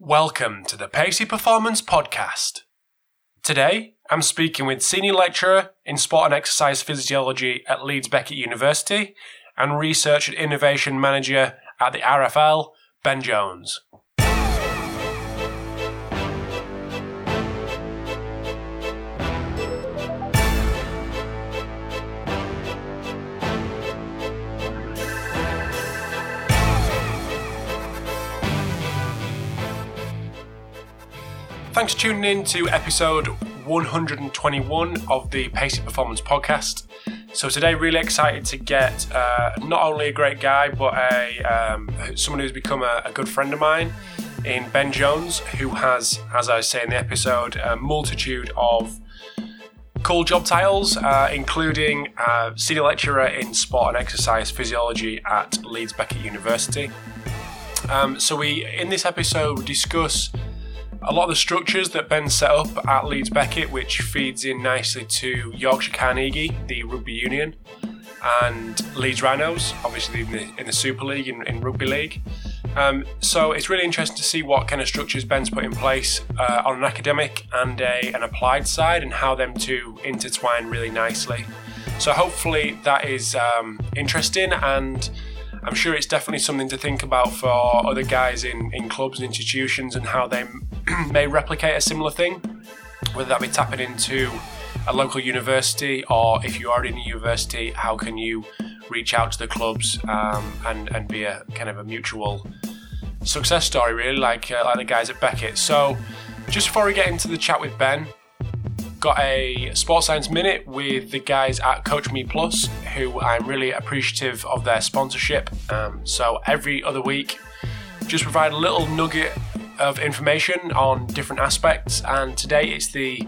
Welcome to the Pacey Performance Podcast. Today, I'm speaking with Senior Lecturer in Sport and Exercise Physiology at Leeds Beckett University and Research and Innovation Manager at the RFL, Ben Jones. Thanks for tuning in to episode 121 of the Pacey Performance Podcast. So today, really excited to get not only a great guy, but someone who's become a good friend of mine in Ben Jones, who has, as I say in the episode, a multitude of cool job titles, including Senior Lecturer in Sport and Exercise Physiology at Leeds Beckett University. So we, in this episode, discuss a lot of the structures that Ben set up at Leeds Beckett, which feeds in nicely to Yorkshire Carnegie, the Rugby Union, and Leeds Rhinos, obviously in the Super League, in Rugby League. So it's really interesting to see what kind of structures Ben's put in place on an academic and an applied side, and how them two intertwine really nicely. So hopefully that is interesting, and I'm sure it's definitely something to think about for other guys in clubs and institutions, and how they may replicate a similar thing, whether that be tapping into a local university, or if you are in a university, how can you reach out to the clubs and be a kind of a mutual success story, really, like the guys at Beckett. So just before we get into the chat with Ben, got a Sports Science Minute with the guys at Coach Me Plus, who I'm really appreciative of their sponsorship. So every other week, just provide a little nugget of information on different aspects, and today it's the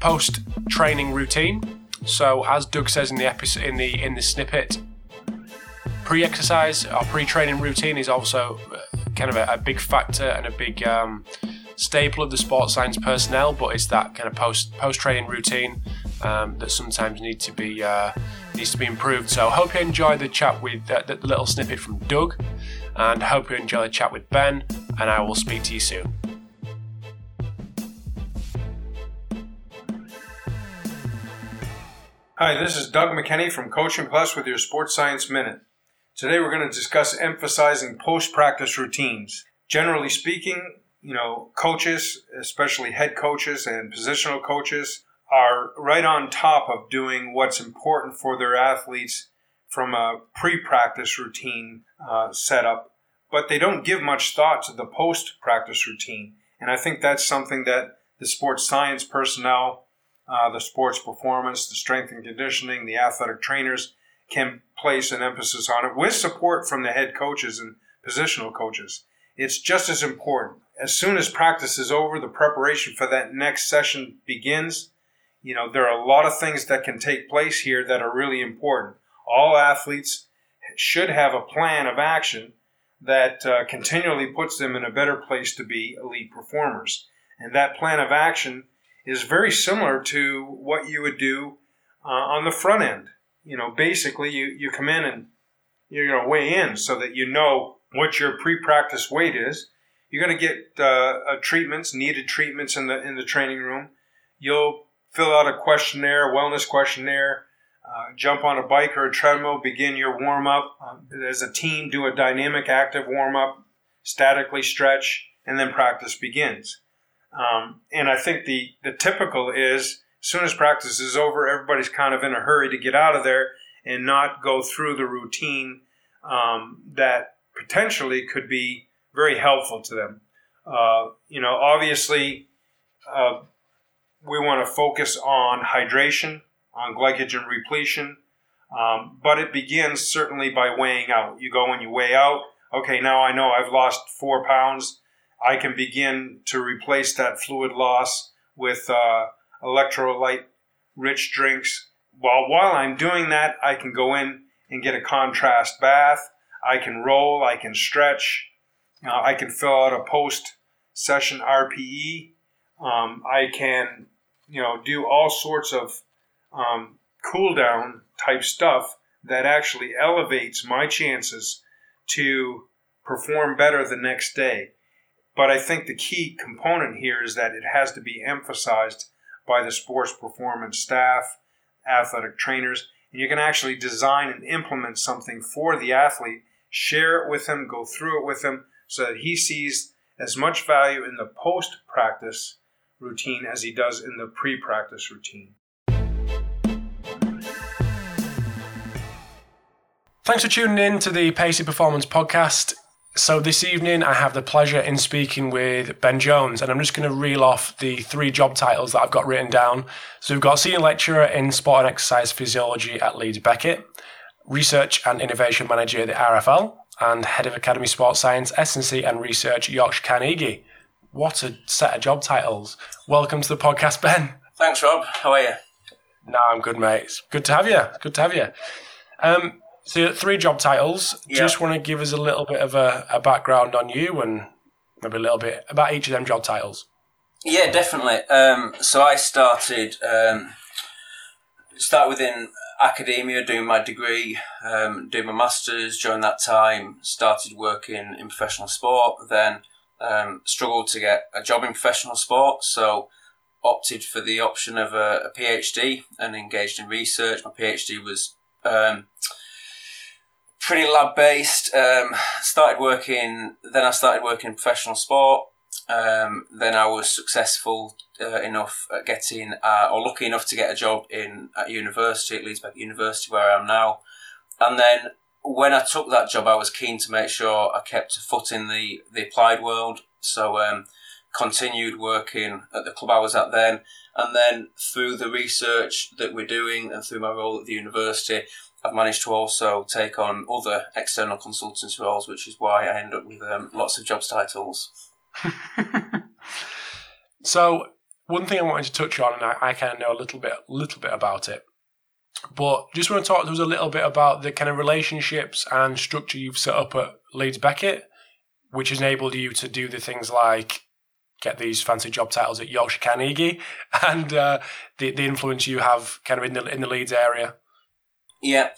post-training routine. So as Doug says in the episode, in the snippet, pre-exercise or pre-training routine is also kind of a big factor and a big staple of the sports science personnel, but it's that kind of post-training routine that sometimes needs to be improved. So hope you enjoy the chat with the little snippet from Doug, and hope you enjoy the chat with Ben, and I will speak to you soon. Hi, this is Doug McKenney from Coach Me Plus with your Sports Science Minute. Today we're going to discuss emphasizing post-practice routines. Generally speaking, you know, coaches, especially head coaches and positional coaches, are right on top of doing what's important for their athletes from a pre-practice routine setup, but they don't give much thought to the post-practice routine. And I think that's something that the sports science personnel, the sports performance, the strength and conditioning, the athletic trainers can place an emphasis on it with support from the head coaches and positional coaches. It's just as important. As soon as practice is over, the preparation for that next session begins. You know, there are a lot of things that can take place here that are really important. All athletes should have a plan of action that continually puts them in a better place to be elite performers. And that plan of action is very similar to what you would do on the front end. You know, basically you come in and you're going to weigh in so that you know what your pre-practice weight is. You're going to get needed treatments in the training room. You'll fill out a wellness questionnaire, jump on a bike or a treadmill, begin your warm-up. As a team, do a dynamic active warm-up, statically stretch, and then practice begins. And I think the typical is, as soon as practice is over, everybody's kind of in a hurry to get out of there and not go through the routine that potentially could be very helpful to them. You know, obviously, we want to focus on hydration, on glycogen repletion, but it begins certainly by weighing out. You go and you weigh out. Okay, now I know I've lost 4 pounds. I can begin to replace that fluid loss with electrolyte-rich drinks. While I'm doing that, I can go in and get a contrast bath. I can roll. I can stretch. I can fill out a post-session RPE. I can, you know, do all sorts of cool-down type stuff that actually elevates my chances to perform better the next day. But I think the key component here is that it has to be emphasized by the sports performance staff, athletic trainers, and you can actually design and implement something for the athlete, share it with him, go through it with him, so that he sees as much value in the post-practice routine as he does in the pre-practice routine. Thanks for tuning in to the Pacey Performance Podcast. So this evening I have the pleasure in speaking with Ben Jones, and I'm just going to reel off the three job titles that I've got written down. So we've got Senior Lecturer in Sport and Exercise Physiology at Leeds Beckett, Research and Innovation Manager at the RFL, and Head of Academy Sports Science, S&C and Research at Yorkshire Carnegie. What a set of job titles. Welcome to the podcast, Ben. Thanks, Rob. How are you? No, I'm good, mate. It's good to have you. So three job titles. Yeah. Just want to give us a little bit of a background on you and maybe a little bit about each of them job titles. Yeah, definitely. So I started within academia, doing my degree, doing my master's. During that time, started working in professional sport, then struggled to get a job in professional sport, so opted for the option of a PhD and engaged in research. My PhD was pretty lab-based. I started working in professional sport. Then I was successful enough at getting, or lucky enough to get a job at university, at Leeds Beckett University, where I am now. And then when I took that job, I was keen to make sure I kept a foot in the applied world. So continued working at the club I was at then. And then through the research that we're doing and through my role at the university, I've managed to also take on other external consultants roles, which is why I end up with lots of job titles. So one thing I wanted to touch on, and I kind of know a little bit about it, but just want to talk to us a little bit about the kind of relationships and structure you've set up at Leeds Beckett, which enabled you to do the things like get these fancy job titles at Yorkshire Carnegie, and the influence you have kind of in the Leeds area. Yeah.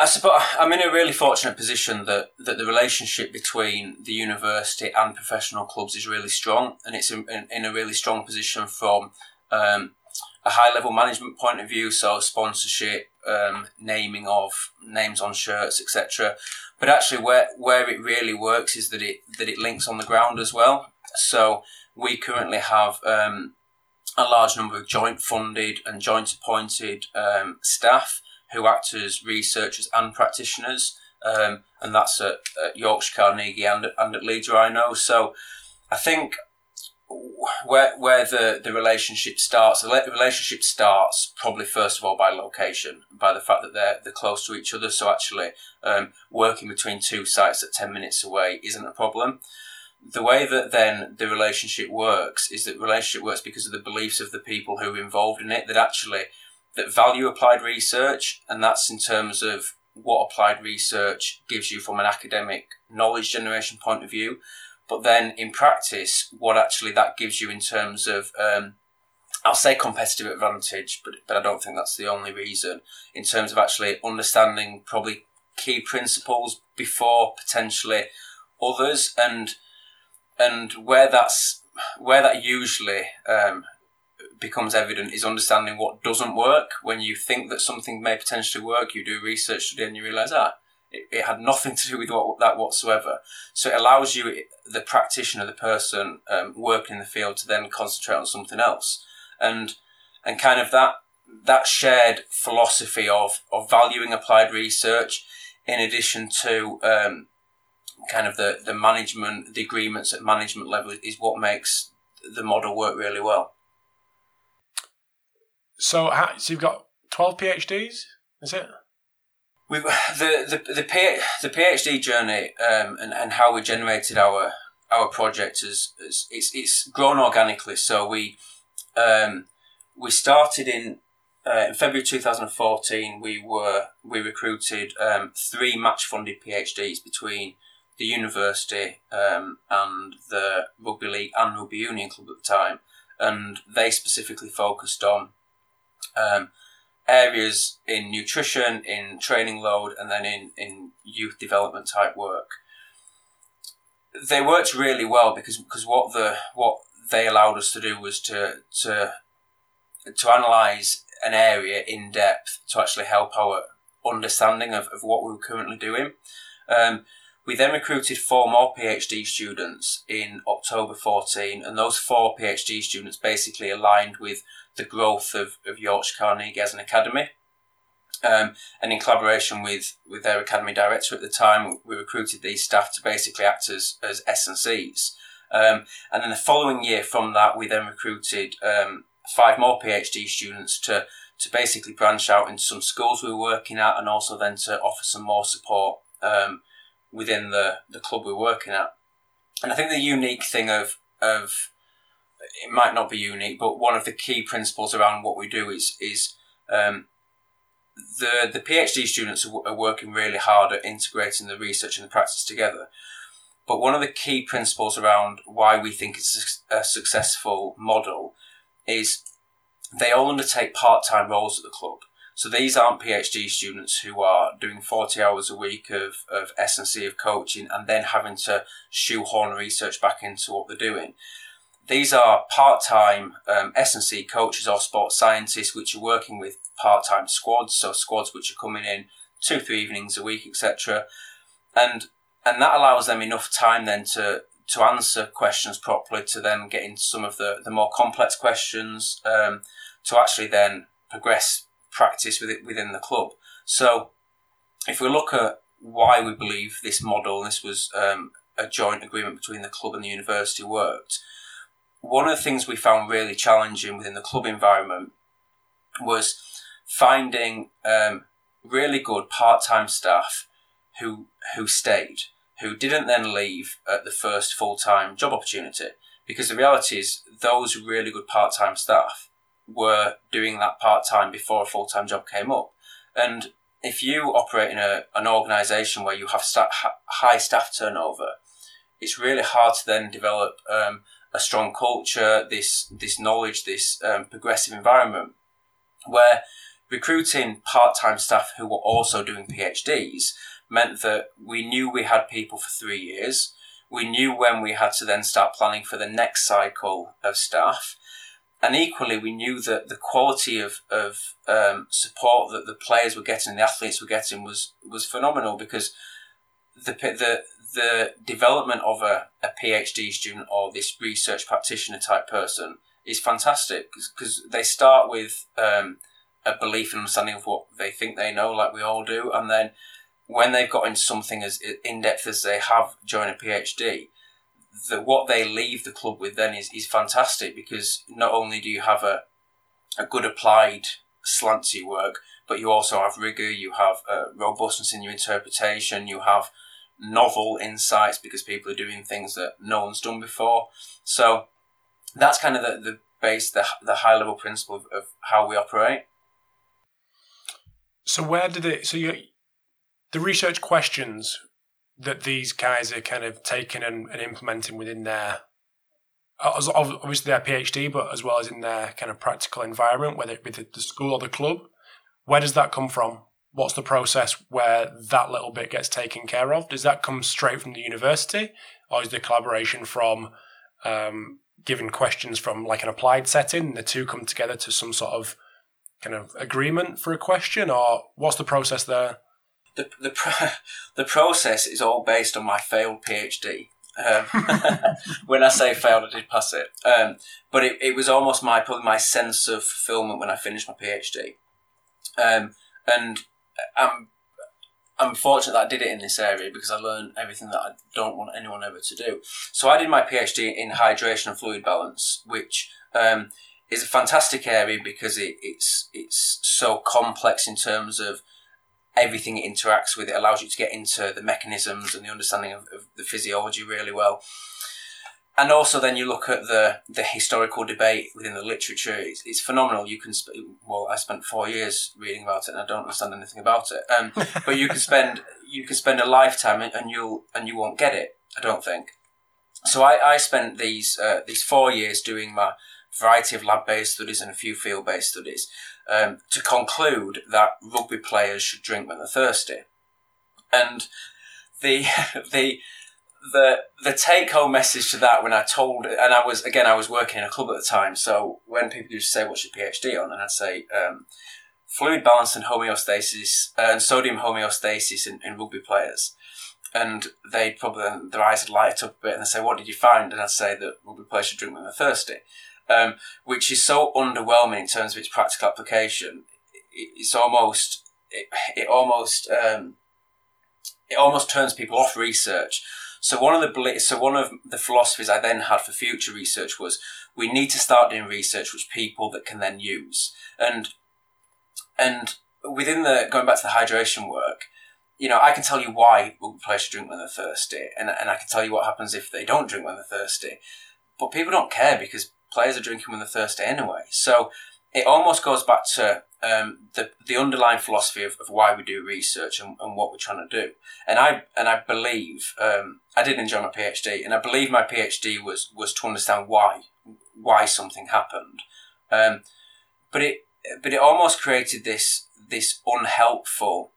I suppose I'm in a really fortunate position that the relationship between the university and professional clubs is really strong, and it's in a really strong position from a high-level management point of view, so sponsorship, naming of names on shirts, etc. But actually, where it really works is that it links on the ground as well. So we currently have a large number of joint-funded and joint-appointed staff who act as researchers and practitioners, and that's at Yorkshire Carnegie and at Leeds Rhinos. So I think where the relationship starts, probably first of all by location, by the fact that they're close to each other. So actually working between two sites at 10 minutes away isn't a problem. The way that then the relationship works is that the relationship works because of the beliefs of the people who are involved in it, that value applied research, and that's in terms of what applied research gives you from an academic knowledge generation point of view, but then in practice, what actually that gives you in terms of, I'll say competitive advantage, but I don't think that's the only reason, in terms of actually understanding probably key principles before potentially others, and where that usually becomes evident is understanding what doesn't work. When you think that something may potentially work, you do a research study and you realise it had nothing to do with that whatsoever. So it allows you, the practitioner, the person working in the field, to then concentrate on something else. And kind of that shared philosophy of valuing applied research, in addition to kind of the management, the agreements at management level, is what makes the model work really well. So you've got 12 PhDs, is it? We've the PhD journey and how we generated our project is it's grown organically. So we started in February 2014. We recruited three match funded PhDs between the university and the rugby league and rugby union club at the time, and they specifically focused on areas in nutrition, in training load, and then in youth development type work. they worked really well because what they allowed us to do was to analyse an area in depth to actually help our understanding of what we were currently doing. We then recruited 4 more PhD students in October 14, and those 4 PhD students basically aligned with the growth of Yorkshire Carnegie as an academy. And in collaboration with their academy director at the time, we recruited these staff to basically act as S&Cs. And then the following year from that, we then recruited 5 more PhD students to basically branch out into some schools we were working at, and also then to offer some more support within the club we were working at. And I think the unique thing of it might not be unique, but one of the key principles around what we do is the PhD students are working really hard at integrating the research and the practice together. But one of the key principles around why we think it's a successful model is they all undertake part-time roles at the club. So these aren't PhD students who are doing 40 hours a week of S&C, of coaching, and then having to shoehorn research back into what they're doing. These are part-time S&C coaches or sports scientists which are working with part-time squads, so squads which are coming in 2-3 evenings a week, etc. And that allows them enough time then to answer questions properly, to then get into some of the more complex questions, to actually then progress practice within the club. So if we look at why we believe this model, this was a joint agreement between the club and the university, worked, one of the things we found really challenging within the club environment was finding really good part-time staff who stayed, who didn't then leave at the first full-time job opportunity. Because the reality is those really good part-time staff were doing that part-time before a full-time job came up. And if you operate in an organisation where you have high staff turnover, it's really hard to then develop a strong culture, this knowledge, this progressive environment, where recruiting part-time staff who were also doing PhDs meant that we knew we had people for 3 years. We knew when we had to then start planning for the next cycle of staff. And equally, we knew that the quality of support that the players were getting, the athletes were getting, was phenomenal, because the development of a PhD student or this research practitioner type person is fantastic, because they start with a belief and understanding of what they think they know, like we all do, and then when they've got into something as in-depth as they have during a PhD, what they leave the club with then is fantastic, because not only do you have a good applied slant to your work, but you also have rigour, you have robustness in your interpretation, you have novel insights because people are doing things that no one's done before. So that's kind of the base, the high-level principle of how we operate. So where did it... The research questions that these guys are kind of taking and implementing within their, obviously their PhD, but as well as in their kind of practical environment, whether it be the school or the club, where does that come from? What's the process where that little bit gets taken care of? Does that come straight from the university, or is the collaboration from giving questions from like an applied setting, the two come together to some sort of kind of agreement for a question, or what's the process there? The process is all based on my failed PhD. When I say failed, I did pass it. But it was almost probably my sense of fulfillment when I finished my PhD. And I'm fortunate that I did it in this area, because I learned everything that I don't want anyone ever to do. So I did my PhD in hydration and fluid balance, which is a fantastic area because it's so complex in terms of everything it interacts with. It allows you to get into the mechanisms and the understanding of the physiology really well. And also then you look at the historical debate within the literature. It's phenomenal. You can, I spent 4 years reading about it and I don't understand anything about it. But you can spend a lifetime and you won't get it, I don't think. So I spent these 4 years doing my variety of lab-based studies and a few field-based studies, to conclude that rugby players should drink when they're thirsty. And the the take home message to that when I told, and I was working in a club at the time, so when people used to say, what's your PhD on? And I'd say, fluid balance and homeostasis, and sodium homeostasis in rugby players. And they'd probably, their eyes would light up a bit and they'd say, what did you find? And I'd say that rugby players should drink when they're thirsty, which is so underwhelming in terms of its practical application. It almost turns people off research. So one of the philosophies I then had for future research was, we need to start doing research which people that can then use. And within the, going back to the hydration work, you know, I can tell you why rugby players should drink when they're thirsty, and I can tell you what happens if they don't drink when they're thirsty. But people don't care because players are drinking when they're thirsty anyway. So it almost goes back to the underlying philosophy of why we do research and what we're trying to do. And I believe, I did enjoy my PhD, and I believe my PhD was to understand why something happened. But it almost created this unhelpful,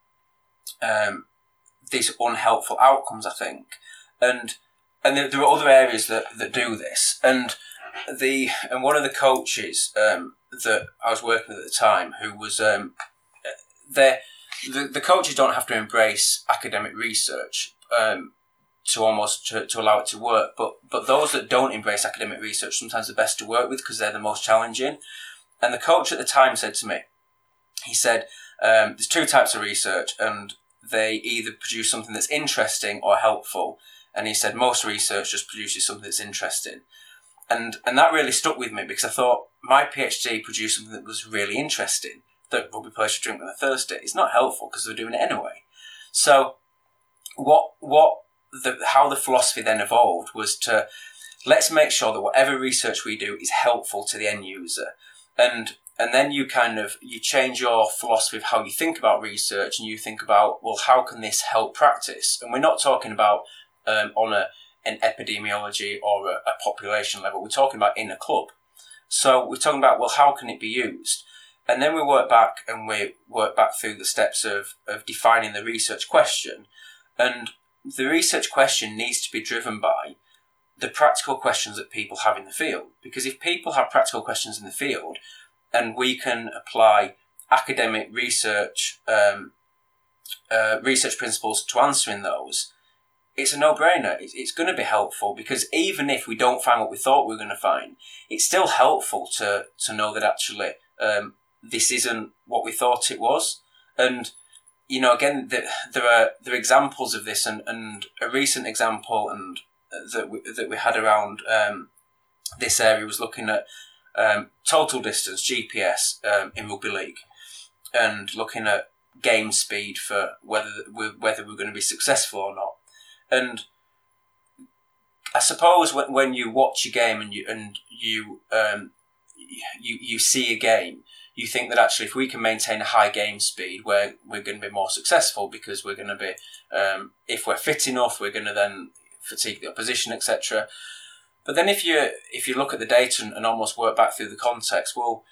these unhelpful outcomes, I think, and there are other areas that do this, and one of the coaches that I was working with at the time, who was the coaches don't have to embrace academic research to allow it to work, but those that don't embrace academic research sometimes are best to work with because they're the most challenging. And the coach at the time said to me, he said, there's two types of research, and they either produce something that's interesting or helpful. And he said, most research just produces something that's interesting. And that really stuck with me because I thought, my PhD produced something that was really interesting, that rugby players should drink when they're thirsty. It's not helpful because they're doing it anyway. So how the philosophy then evolved was to, let's make sure that whatever research we do is helpful to the end user. And then you you change your philosophy of how you think about research, and you think about, well, how can this help practice? And we're not talking about on an epidemiology or a population level. We're talking about in a club. So we're talking about, well, how can it be used? And then we work back through the steps of defining the research question. And the research question needs to be driven by the practical questions that people have in the field. Because if people have practical questions in the field, and we can apply academic research research principles to answering those, it's a no-brainer. It's going to be helpful, because even if we don't find what we thought we were going to find, it's still helpful to know that actually this isn't what we thought it was. And, you know, again, there are examples of this, and a recent example that we had around this area was looking at total distance, GPS, in rugby league, and looking at game speed for whether we're going to be successful or not. And I suppose when you watch a game and you see a game, you think that actually if we can maintain a high game speed, we're going to be more successful, because we're going to be, if we're fit enough, we're going to then fatigue the opposition, etc. But then if you look at the data and almost work back through the context, well,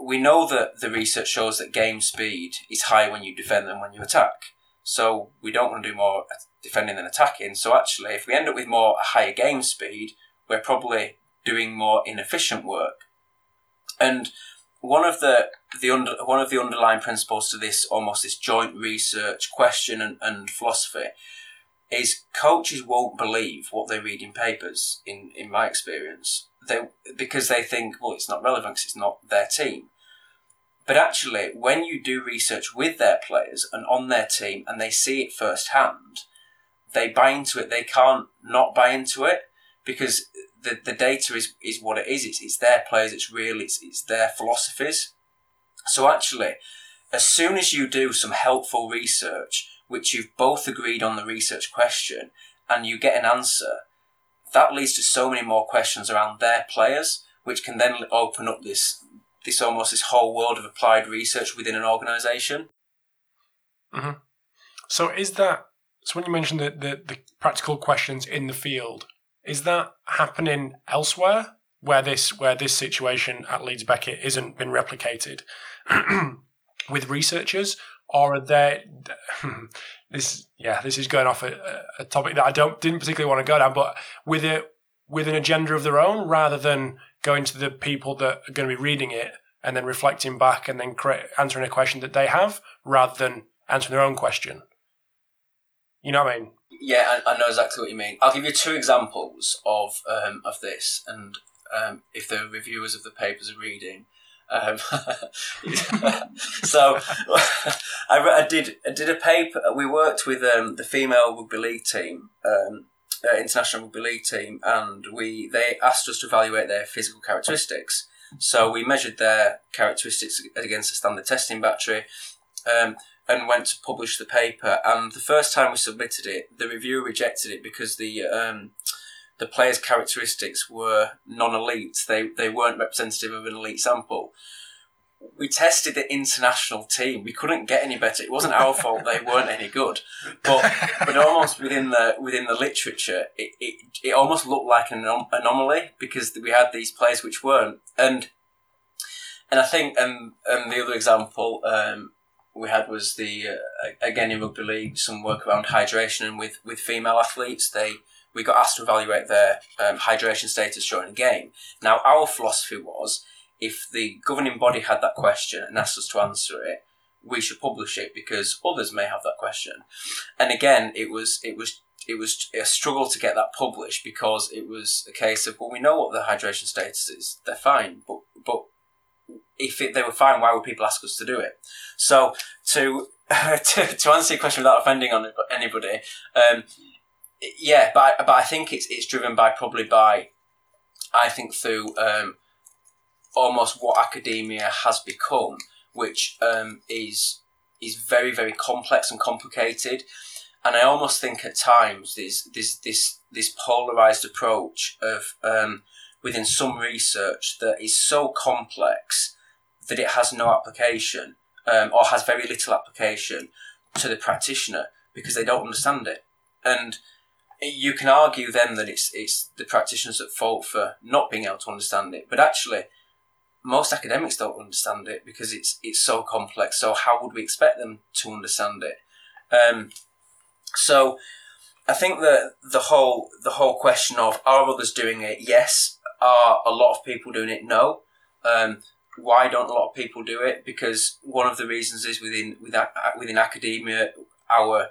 we know that the research shows that game speed is higher when you defend than when you attack. So we don't want to do more defending than attacking. So actually, if we end up with a higher game speed, we're probably doing more inefficient work. And one of the underlying principles to this, almost this joint research question and philosophy, is coaches won't believe what they read in papers, in my experience, because they think, well, it's not relevant because it's not their team. But actually, when you do research with their players and on their team, and they see it firsthand, they buy into it. They can't not buy into it, because the data is what it is. It's their players. It's real. It's their philosophies. So actually, as soon as you do some helpful research, which you've both agreed on the research question, and you get an answer, that leads to so many more questions around their players, which can then open up this almost this whole world of applied research within an organisation. Mm-hmm. So when you mentioned the practical questions in the field, is that happening elsewhere where this situation at Leeds Beckett isn't been replicated with researchers? or are they? This is going off a topic that I didn't particularly want to go down, but with an agenda of their own, rather than going to the people that are going to be reading it and then reflecting back and then answering a question that they have, rather than answering their own question. You know what I mean? Yeah, I know exactly what you mean. I'll give you two examples of this, and if the reviewers of the papers are reading. So I did a paper. We worked with the female rugby league team, international rugby league team, and they asked us to evaluate their physical characteristics. So we measured their characteristics against a standard testing battery, and went to publish the paper. And the first time we submitted it, the reviewer rejected it because the players' characteristics were non-elite. They weren't representative of an elite sample. We tested the international team. We couldn't get any better. It wasn't our fault they weren't any good. But almost within the literature, it almost looked like an anomaly because we had these players which weren't. And I think the other example we had was again in rugby league, some work around hydration, and with female athletes, we got asked to evaluate their hydration status during a game. Now, our philosophy was, if the governing body had that question and asked us to answer it, we should publish it because others may have that question. And again, it was a struggle to get that published because it was a case of, well, we know what their hydration status is; they're fine. But if they were fine, why would people ask us to do it? So to answer your question without offending on anybody. Yeah, but I think it's driven by through almost what academia has become, which is very, very complex and complicated, and I almost think at times there's this polarized approach of within some research that is so complex that it has no application or has very little application to the practitioner because they don't understand it. And you can argue then that it's the practitioners at fault for not being able to understand it, but actually most academics don't understand it because it's so complex. So how would we expect them to understand it? So I think that the whole question of, are others doing it? Yes. Are a lot of people doing it? No. Why don't a lot of people do it? Because one of the reasons is within academia, our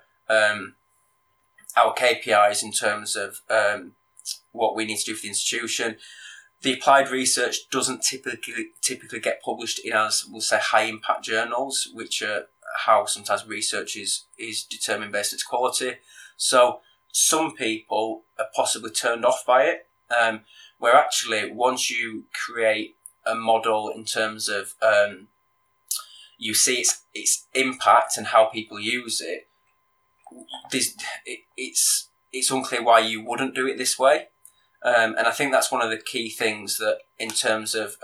KPIs in terms of what we need to do for the institution. The applied research doesn't typically get published in, as we'll say, high impact journals, which are how sometimes research is determined based on its quality. So some people are possibly turned off by it, where actually once you create a model in terms of you see its impact and how people use it, it's unclear why you wouldn't do it this way, and I think that's one of the key things that in terms of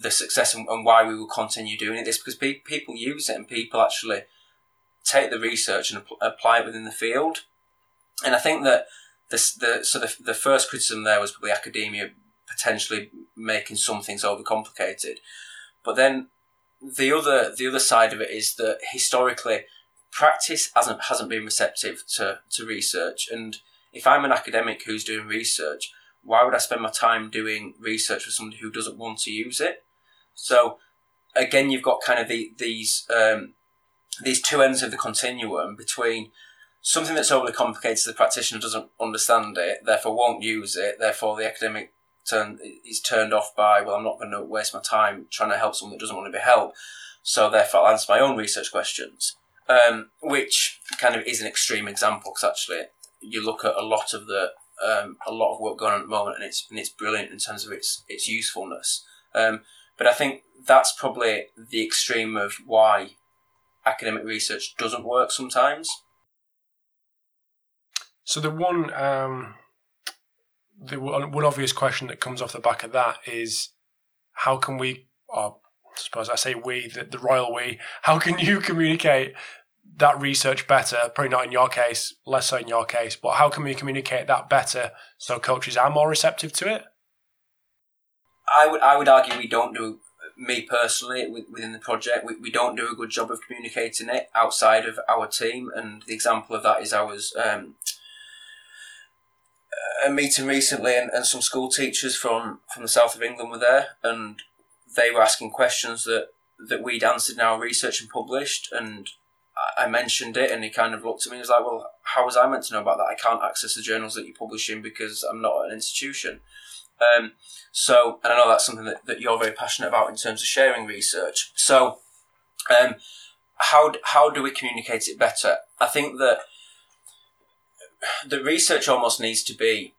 the success and why we will continue doing it this, because people use it and people actually take the research and apply it within the field. And I think that the first criticism there was probably academia potentially making some things overcomplicated, but then the other side of it is that historically practice hasn't been receptive to research. And if I'm an academic who's doing research, why would I spend my time doing research with somebody who doesn't want to use it? So again, you've got kind of these two ends of the continuum between something that's overly complicated so the practitioner doesn't understand it, therefore won't use it, therefore the academic is turned off by, well, I'm not going to waste my time trying to help someone that doesn't want to be helped, so therefore I'll answer my own research questions. Which kind of is an extreme example, because actually you look at a lot of work going on at the moment, and it's brilliant in terms of its usefulness. But I think that's probably the extreme of why academic research doesn't work sometimes. So the one obvious question that comes off the back of that is, how can we? I suppose I say we, the royal we, how can you communicate that research better? Probably not in your case, less so in your case, but how can we communicate that better so coaches are more receptive to it? I would argue we don't do me personally, within the project, we don't do a good job of communicating it outside of our team. And the example of that is I was a meeting recently, and some school teachers from the south of England were there, and they were asking questions that we'd answered in our research and published, and I mentioned it, and he kind of looked at me and was like, well, how was I meant to know about that? I can't access the journals that you're publishing because I'm not an institution. So, and I know that's something that you're very passionate about in terms of sharing research. So, how do we communicate it better? I think that the research almost needs to be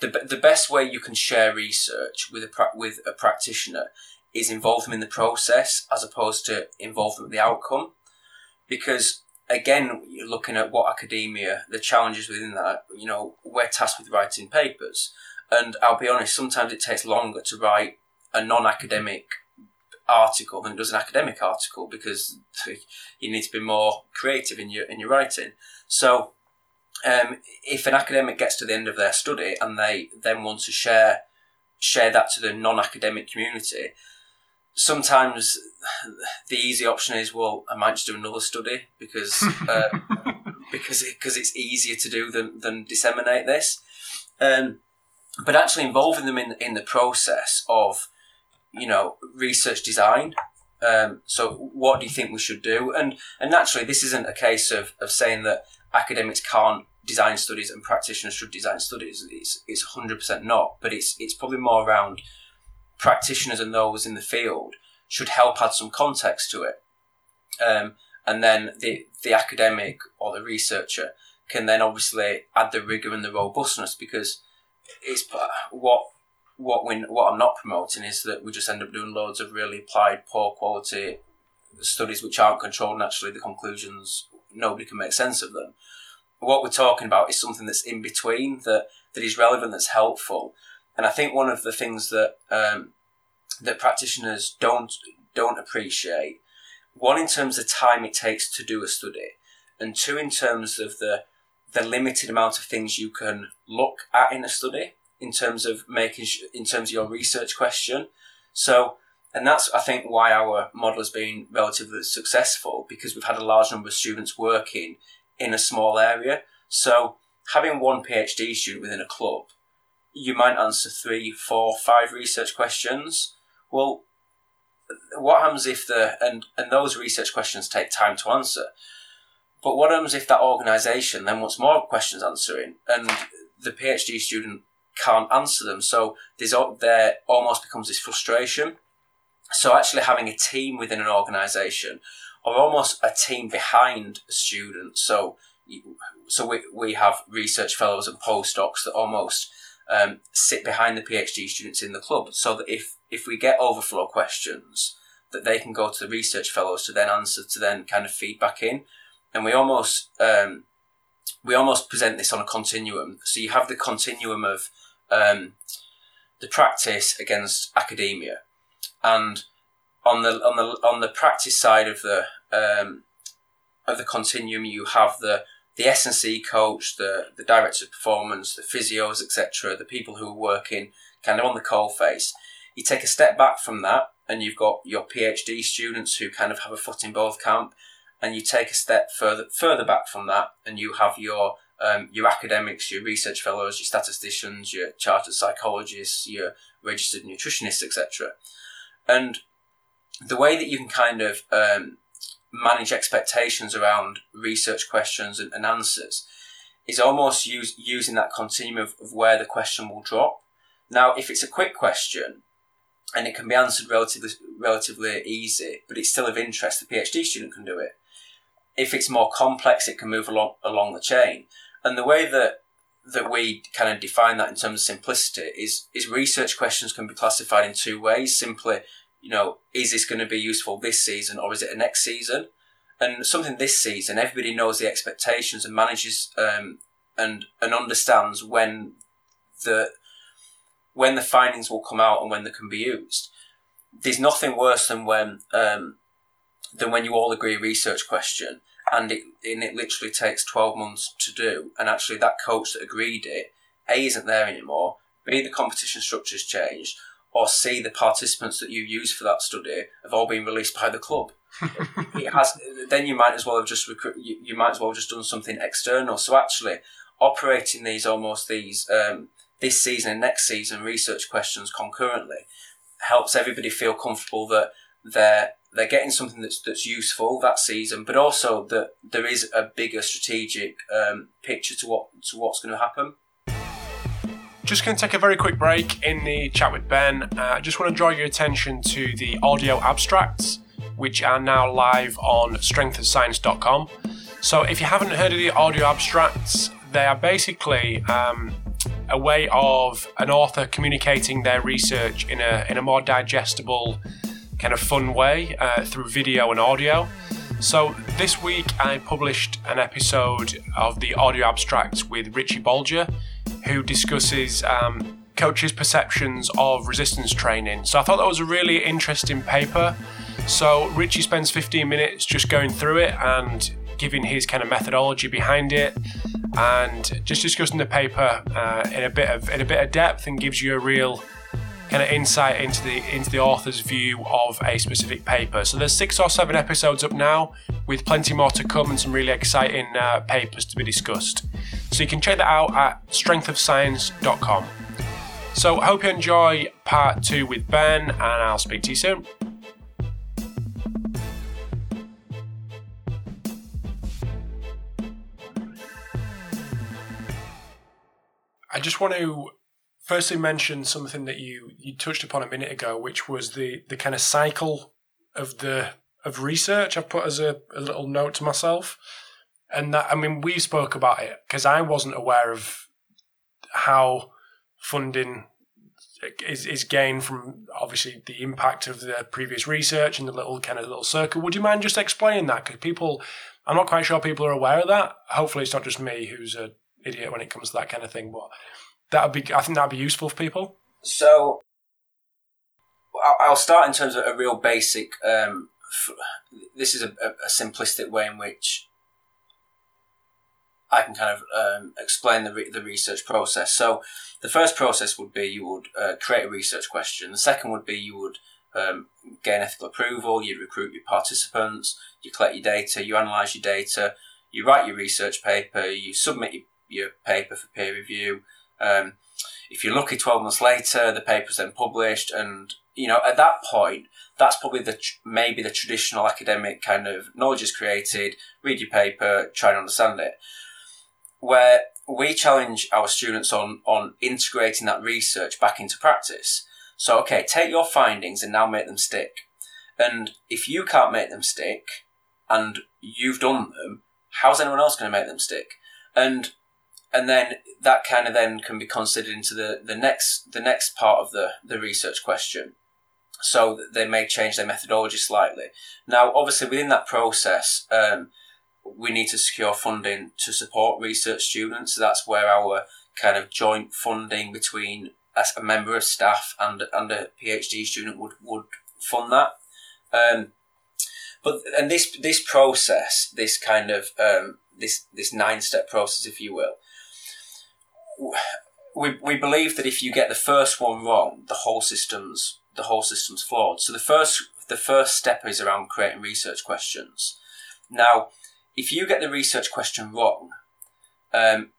the best way you can share research with a practitioner is involve them in the process as opposed to involve them with the outcome. Because again, you're looking at what academia, the challenges within that, you know, we're tasked with writing papers. And I'll be honest, sometimes it takes longer to write a non-academic article than it does an academic article, because you need to be more creative in your writing. So if an academic gets to the end of their study and they then want to share that to the non-academic community, sometimes the easy option is, well, I might just do another study because it's easier to do than disseminate this. But actually involving them in the process of, you know, research design. So what do you think we should do? And naturally, this isn't a case of saying that academics can't design studies and practitioners should design studies. It's 100% not. But it's probably more around practitioners and those in the field should help add some context to it. And then the academic or the researcher can then obviously add the rigour and the robustness, because it's what I'm not promoting is that we just end up doing loads of really applied, poor quality studies which aren't controlled, and actually the conclusions, nobody can make sense of them. What we're talking about is something that's in between, that is relevant, that's helpful. And I think one of the things that practitioners don't appreciate, one, in terms of time it takes to do a study, and two, in terms of the limited amount of things you can look at in a study in terms of your research question. So, and that's, I think, why our model has been relatively successful, because we've had a large number of students working in a small area. So having one PhD student within a club, you might answer 3, 4, 5 research questions. Well, what happens if and those research questions take time to answer? But what happens if that organisation then wants more questions answering, and the PhD student can't answer them? So there almost becomes this frustration. So actually having a team within an organisation, or almost a team behind a student. So we have research fellows and postdocs that almost sit behind the PhD students in the club, so that if we get overflow questions, that they can go to the research fellows to then answer, to then kind of feedback in. And we almost present this on a continuum. So you have the continuum of the practice against academia, and on the practice side of the continuum, you have the S&C coach, the director of performance, the physios, etc., the people who are working kind of on the coalface. You take a step back from that, and you've got your PhD students who kind of have a foot in both camp. And you take a step further back from that, and you have your academics, your research fellows, your statisticians, your chartered psychologists, your registered nutritionists, etc. And the way that you can kind of manage expectations around research questions and answers is almost using that continuum of where the question will drop. Now, if it's a quick question, and it can be answered relatively easy, but it's still of interest, the PhD student can do it. If it's more complex, it can move along the chain. And the way that we kind of define that in terms of simplicity is research questions can be classified in two ways. Simply, you know, is this going to be useful this season, or is it a next season? And something this season, everybody knows the expectations and manages and understands when the findings will come out and when they can be used. There's nothing worse than when you all agree a research question and it literally takes 12 months to do, and actually that coach that agreed it, A, isn't there anymore, B, the competition structure's changed, or see the participants that you use for that study have all been released by the club. It has. Then you might as well have just you might as well have just done something external. So actually, operating this season and next season research questions concurrently helps everybody feel comfortable that they're getting something that's useful that season, but also that there is a bigger strategic picture to what's going to happen. Just going to take a very quick break in the chat with Ben. I just want to draw your attention to the audio abstracts, which are now live on strengthofscience.com. So if you haven't heard of the audio abstracts, they are basically a way of an author communicating their research in a more digestible, kind of fun way through video and audio. So this week I published an episode of the audio abstracts with Richie Bolger, who discusses coaches' perceptions of resistance training. So I thought that was a really interesting paper. So Richie spends 15 minutes just going through it and giving his kind of methodology behind it, and just discussing the paper in a bit of depth, and gives you a real kind of insight into the author's view of a specific paper. So there's 6 or 7 episodes up now, with plenty more to come and some really exciting papers to be discussed. So you can check that out at strengthofscience.com. So I hope you enjoy part 2 with Ben, and I'll speak to you soon. I just want to firstly mention something that you touched upon a minute ago, which was the kind of cycle of research. I've put as a little note to myself, and that, I mean, we spoke about it because I wasn't aware of how funding is gained from obviously the impact of the previous research and the little circle. Would you mind just explaining that? Because I'm not quite sure people are aware of that. Hopefully, it's not just me who's a idiot when it comes to that kind of thing, but I think that'd be useful for people. So I'll start in terms of a real basic. This is a simplistic way in which I can kind of explain the research process. So the first process would be you would create a research question. The second would be you would gain ethical approval. You'd recruit your participants. You collect your data. You analyse your data. You write your research paper. You submit your paper for peer review. If you're lucky, 12 months later, the paper's then published, and at that point, that's probably maybe the traditional academic kind of knowledge is created. Read your paper, try and understand it. Where we challenge our students on integrating that research back into practice. So, okay, take your findings and now make them stick. And if you can't make them stick, and you've done them, how's anyone else going to make them stick? And then that kind of then can be considered into the next part of the research question. So they may change their methodology slightly. Now, obviously, within that process, we need to secure funding to support research students. So that's where our kind of joint funding between a member of staff and a PhD student would fund that. But this process, this kind of this 9-step process, if you will. We believe that if you get the first one wrong, the whole system's flawed. So the first step is around creating research questions. Now, if you get the research question wrong,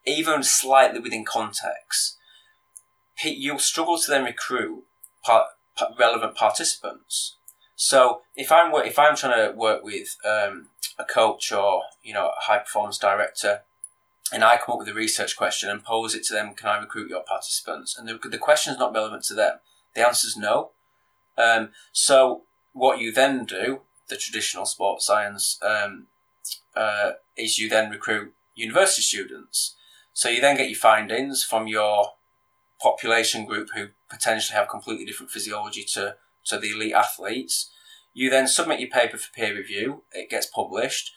even slightly within context, you'll struggle to then recruit relevant participants. So if I'm trying to work with a coach or a high performance director, and I come up with a research question and pose it to them, can I recruit your participants? And the question is not relevant to them. The answer is no. So what you then do, the traditional sports science, is you then recruit university students. So you then get your findings from your population group who potentially have completely different physiology to the elite athletes. You then submit your paper for peer review. It gets published.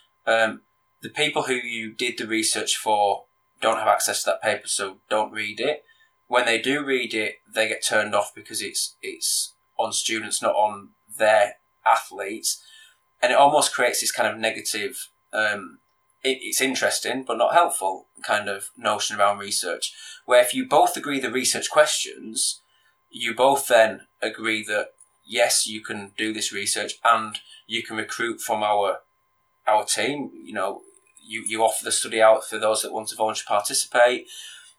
The people who you did the research for don't have access to that paper, so don't read it. When they do read it, they get turned off because it's on students, not on their athletes. And it almost creates this kind of negative, it's interesting but not helpful kind of notion around research, where if you both agree the research questions, you both then agree that, yes, you can do this research and you can recruit from our team. You know, you offer the study out for those that want to volunteer participate.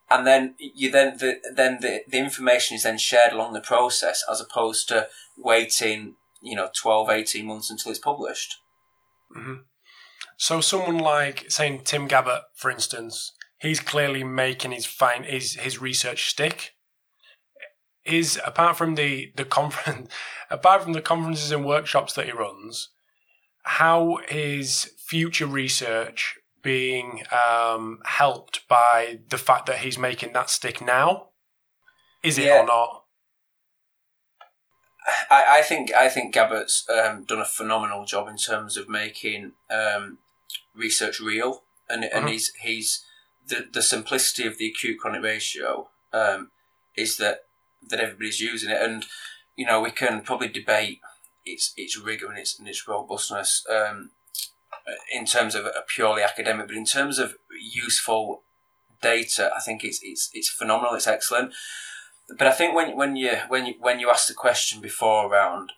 And then the information is then shared along the process, as opposed to waiting, 12, 18 months until it's published. Mm-hmm. So someone like, say, Tim Gabbett, for instance, he's clearly making his research stick. Is apart from the conference, apart from the conferences and workshops that he runs, how is future research being helped by the fact that he's making that stick now? Is it or not? I think Gabbett's done a phenomenal job in terms of making research real, and he's the simplicity of the acute chronic ratio is that everybody's using it, and we can probably debate its rigor and its robustness in terms of a purely academic, but in terms of useful data, I think it's phenomenal. It's excellent. But I think when you asked the question before around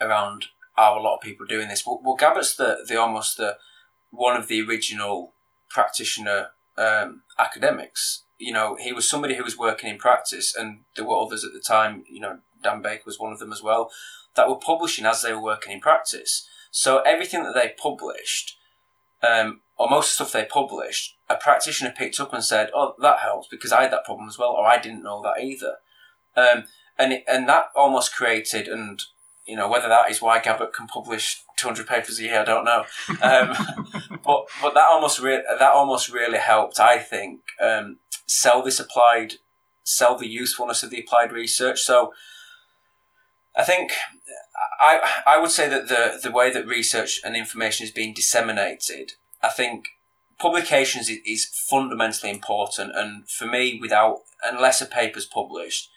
are a lot of people doing this? Well, Gabbett's the one of the original practitioner academics. He was somebody who was working in practice, and there were others at the time, Dan Baker was one of them as well, that were publishing as they were working in practice. So everything that they published, or most stuff they published, a practitioner picked up and said, oh, that helps because I had that problem as well, or I didn't know that either. And that almost created, and whether that is why Gabbett can publish 200 papers a year, I don't know. But that almost really helped, I think, sell the usefulness of the applied research. So I think I would say that the way that research and information is being disseminated, I think publications is fundamentally important. And for me, unless a paper's published,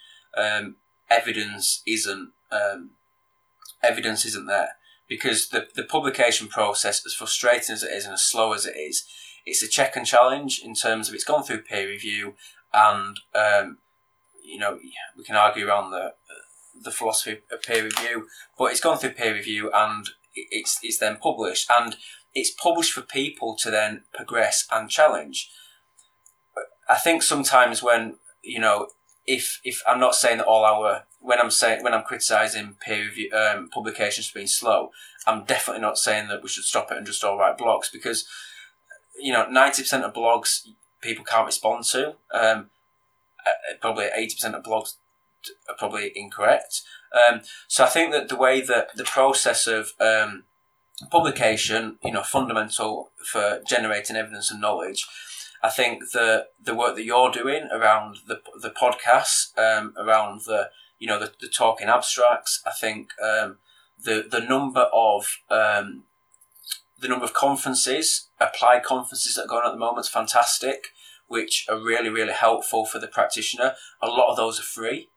evidence isn't there, because the publication process, as frustrating as it is and as slow as it is, it's a check and challenge in terms of it's gone through peer review, and we can argue around the philosophy of peer review, but it's gone through peer review and it's then published, and it's published for people to then progress and challenge. I think sometimes when if I'm not saying that all our when I'm criticising peer review publications for being slow, I'm definitely not saying that we should stop it and just all write blogs, because 90% of blogs people can't respond to. Probably 80% of blogs are probably incorrect. So I think that the way that the process of publication, fundamental for generating evidence and knowledge. I think the work that you're doing around the podcast, around the talking abstracts. I think the number of conferences, applied conferences that are going on at the moment is fantastic, which are really, really helpful for the practitioner. A lot of those are free,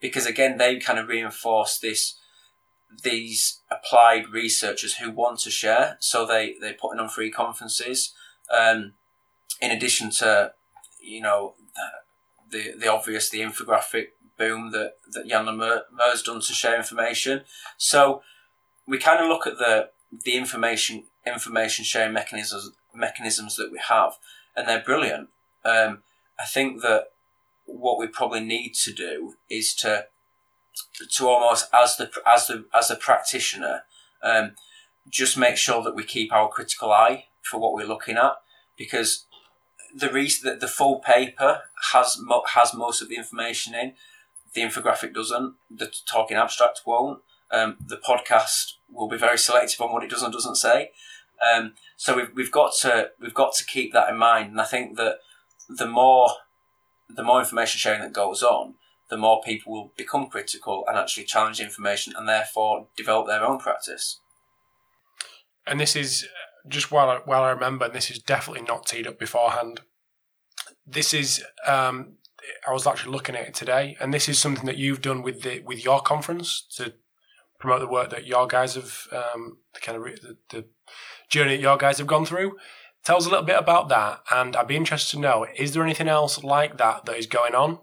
because again they kind of reinforce these applied researchers who want to share. So they're putting on free conferences. In addition to, the obvious, the infographic boom that Jan LeMer has done to share information. So we kind of look at the information sharing mechanisms that we have, and they're brilliant. I think that what we probably need to do is to almost as a practitioner, just make sure that we keep our critical eye for what we're looking at, because the reason that the full paper has most of the information in, the infographic doesn't, the talking abstract won't, the podcast will be very selective on what it does and doesn't say. So we've got to keep that in mind, and I think that the more information sharing that goes on, the more people will become critical and actually challenge information, and therefore develop their own practice. And this is. Just while I remember, and this is definitely not teed up beforehand, this is, I was actually looking at it today, and this is something that you've done with your conference to promote the work that your guys have, the journey that your guys have gone through. Tell us a little bit about that, and I'd be interested to know, is there anything else like that is going on?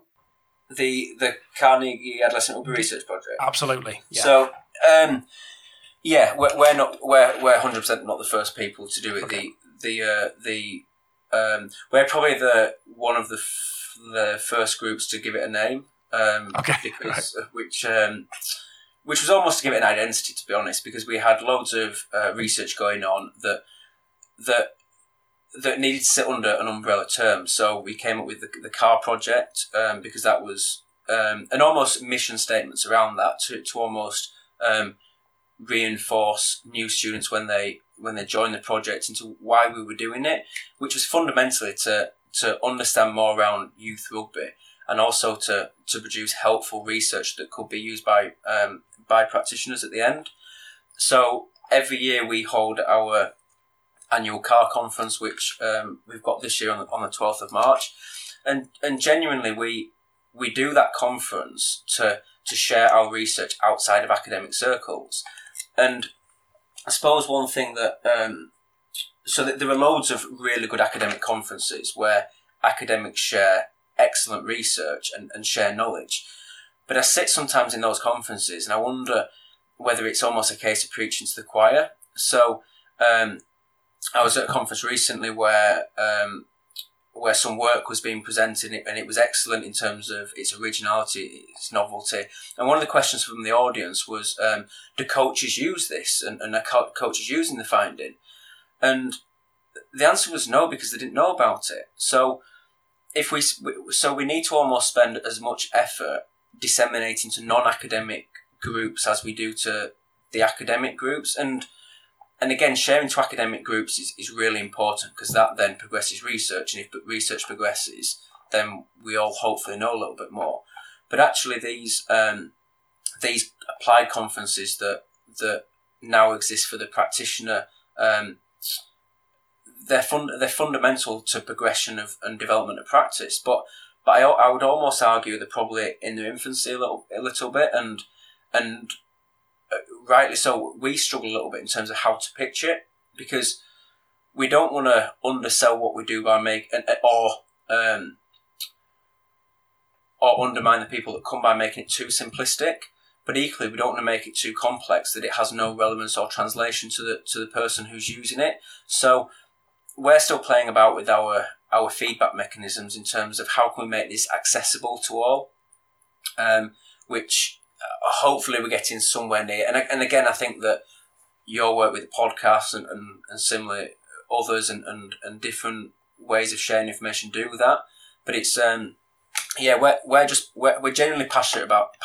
the Carnegie Adolescent Ruby Research Project. Absolutely. Yeah. So, we're 100% not the first people to do it. Okay. We're probably one of the first groups to give it a name. Which was almost to give it an identity, to be honest, because we had loads of research going on that needed to sit under an umbrella term. So we came up with the CAR project because that was an almost mission statements around that to almost reinforce new students when they join the project into why we were doing it, which was fundamentally to understand more around youth rugby and also to produce helpful research that could be used by practitioners at the end. So every year we hold our annual CAR conference, which we've got this year on the 12th of March. And genuinely we do that conference to share our research outside of academic circles. And I suppose one thing that there are loads of really good academic conferences where academics share excellent research and share knowledge. But I sit sometimes in those conferences and I wonder whether it's almost a case of preaching to the choir. So I was at a conference recently where some work was being presented and it was excellent in terms of its originality, its novelty. And one of the questions from the audience was, do coaches use this? And are coaches using the finding? And the answer was no, because they didn't know about it. So we need to almost spend as much effort disseminating to non-academic groups as we do to the academic groups. And again, sharing to academic groups is really important because that then progresses research. And if research progresses, then we all hopefully know a little bit more. But actually these applied conferences that now exist for the practitioner, they're fundamental to progression of and development of practice. But I would almost argue they're probably in their infancy a little bit, and rightly so. We struggle a little bit in terms of how to pitch it because we don't want to undersell what we do by or undermine the people that come by making it too simplistic. But equally, we don't want to make it too complex that it has no relevance or translation to the person who's using it. So we're still playing about with our feedback mechanisms in terms of how can we make this accessible to all, which hopefully we're getting somewhere near. And again, I think that your work with podcasts and similar others and different ways of sharing information do that. But it's we're genuinely passionate about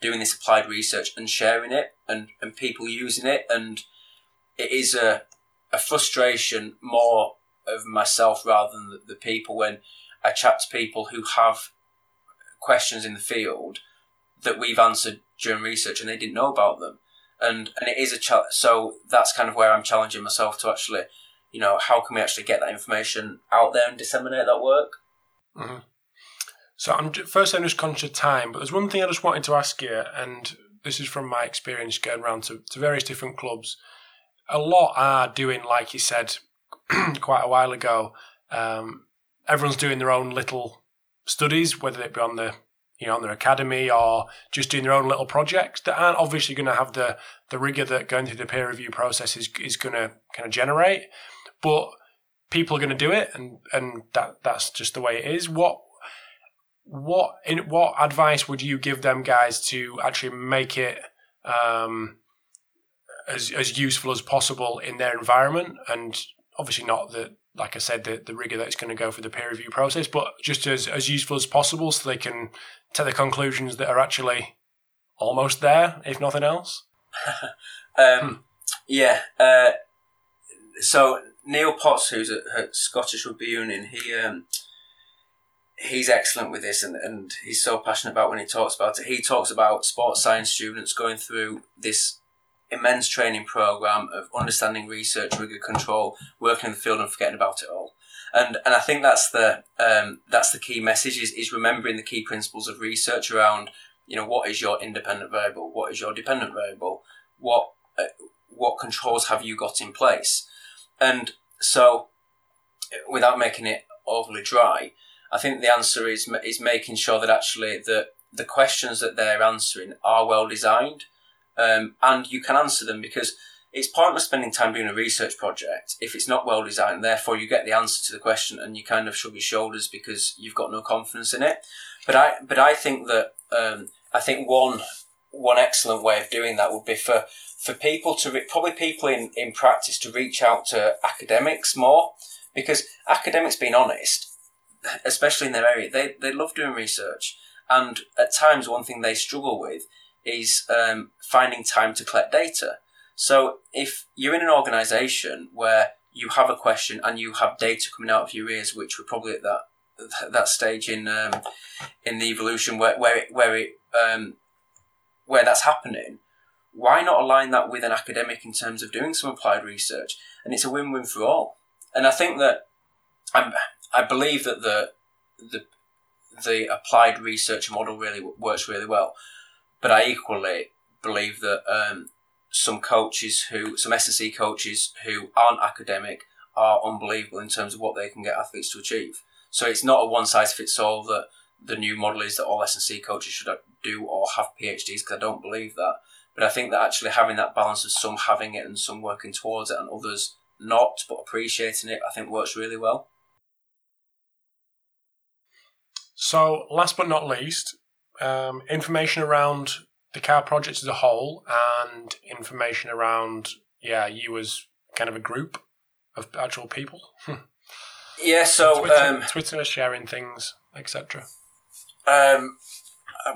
doing this applied research and sharing it and people using it, and it is a frustration more of myself rather than the people when I chat to people who have questions in the field that we've answered during research and they didn't know about them, and it is a challenge. So that's kind of where I'm challenging myself to actually, you know, how can we actually get that information out there and disseminate that work? Mm-hmm. So I'm just conscious of time, but there's one thing I just wanted to ask you, and this is from my experience going around to various different clubs. A lot are doing, like you said quite a while ago, everyone's doing their own little studies, whether it be on their academy or just doing their own little projects that aren't obviously going to have the rigour that going through the peer review process is going to kind of generate. But people are going to do it, and that's just the way it is. What advice would you give them guys to actually make it as useful as possible in their environment, and obviously not the rigor that's going to go for the peer review process, but just as useful as possible so they can take the conclusions that are actually almost there, if nothing else? Yeah. So Neil Potts, who's at Scottish Rugby Union, he's excellent with this, and he's so passionate about when he talks about it. He talks about sports science students going through this immense training program of understanding research, rigor control, working in the field and forgetting about it all. And I think that's the key message is remembering the key principles of research around, you know, what is your independent variable? What is your dependent variable? What controls have you got in place? And so without making it overly dry, I I think the answer is making sure that actually that the questions that they're answering are well designed, and you can answer them, because it's pointless spending time doing a research project if it's not well designed. Therefore, you get the answer to the question and you kind of shrug your shoulders because you've got no confidence in it. But I think that one excellent way of doing that would be for people to probably people in practice to reach out to academics more, because academics, being honest, especially in their area, they love doing research, and at times one thing they struggle with is finding time to collect data. So if you're in an organisation where you have a question and you have data coming out of your ears, which we're probably at that stage in the evolution where that's happening, why not align that with an academic in terms of doing some applied research? And it's a win-win for all. And I think that I believe that the applied research model really works really well, but I equally believe that some S&C coaches who aren't academic are unbelievable in terms of what they can get athletes to achieve. So it's not a one-size-fits-all that the new model is that all S&C coaches should do or have PhDs, because I don't believe that. But I think that actually having that balance of some having it and some working towards it and others not, but appreciating it, I think works really well. So last but not least, information around the CAR project as a whole and information around, you as kind of a group of actual people. Yeah, so Twitter sharing things, etc.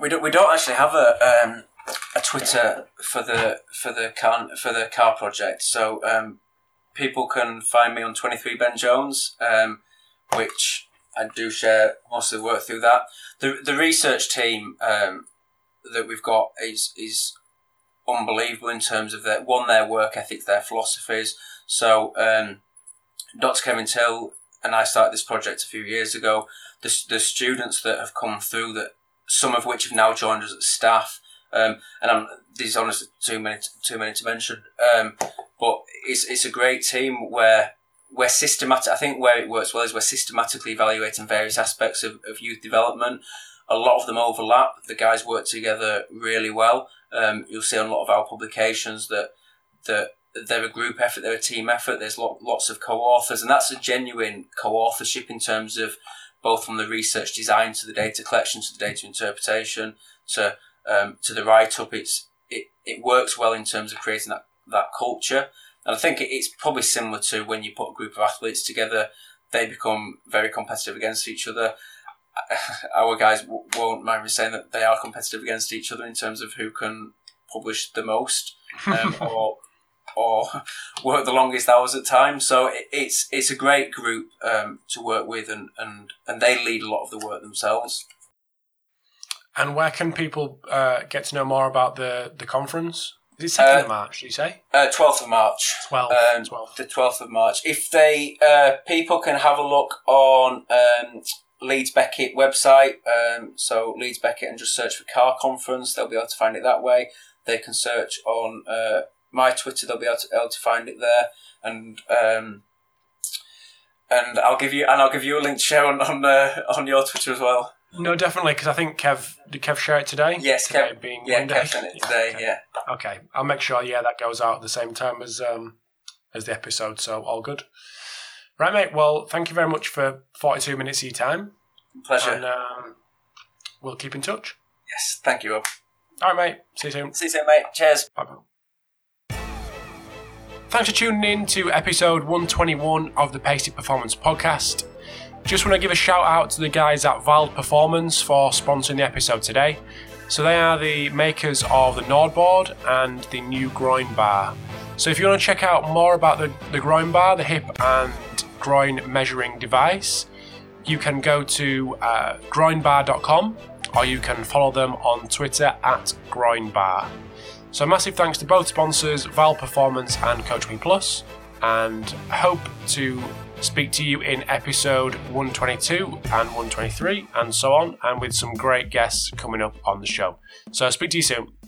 We don't actually have a Twitter for the CAR project. So people can find me on 23 Ben Jones, which I do share most of the work through that. The research team that we've got is unbelievable in terms of their work ethic, their philosophies. So Dr. Kevin Till and I started this project a few years ago. The students that have come through, that some of which have now joined us as staff, there's honestly too many to mention. But it's a great team where we're systematic. I think where it works well is we're systematically evaluating various aspects of youth development. A lot of them overlap. The guys work together really well. You'll see on a lot of our publications that they're a group effort, they're a team effort. There's lots of co-authors, and that's a genuine co-authorship in terms of both from the research design to the data collection to the data interpretation to the write-up. It works well in terms of creating that culture. And I think it's probably similar to when you put a group of athletes together, they become very competitive against each other. Our guys won't mind me saying that they are competitive against each other in terms of who can publish the most or work the longest hours at times. So it's a great group to work with, and they lead a lot of the work themselves. And where can people get to know more about the conference? Is it 2nd of March, do you say? 12th of March. 12th. The 12th of March. If people can have a look on Leeds Beckett website, so Leeds Beckett, and just search for CAR Conference, they'll be able to find it that way. They can search on my Twitter, they'll be able to find it there, and I'll give you a link to share on your Twitter as well. No, definitely, because I think did Kev share it today? Yes, today Kev. Being Monday. Kev sent it today. Okay. Yeah. Okay, I'll make sure that goes out at the same time as the episode. So all good. Right, mate. Well, thank you very much for 42 minutes of your time. Pleasure. And we'll keep in touch. Yes, thank you, Rob. All right, mate. See you soon. See you soon, mate. Cheers. Bye. Thanks for tuning in to episode 121 of the Pacey Performance Podcast. Just want to give a shout out to the guys at Vald Performance for sponsoring the episode today. So they are the makers of the Nordboard and the new groin bar. So if you want to check out more about the groin bar, the hip and groin measuring device, you can go to groinbar.com, or you can follow them on Twitter at groinbar. So massive thanks to both sponsors, Vald Performance and Coach Me Plus, and hope to speak to you in episode 122 and 123 and so on, and with some great guests coming up on the show. So I'll speak to you soon.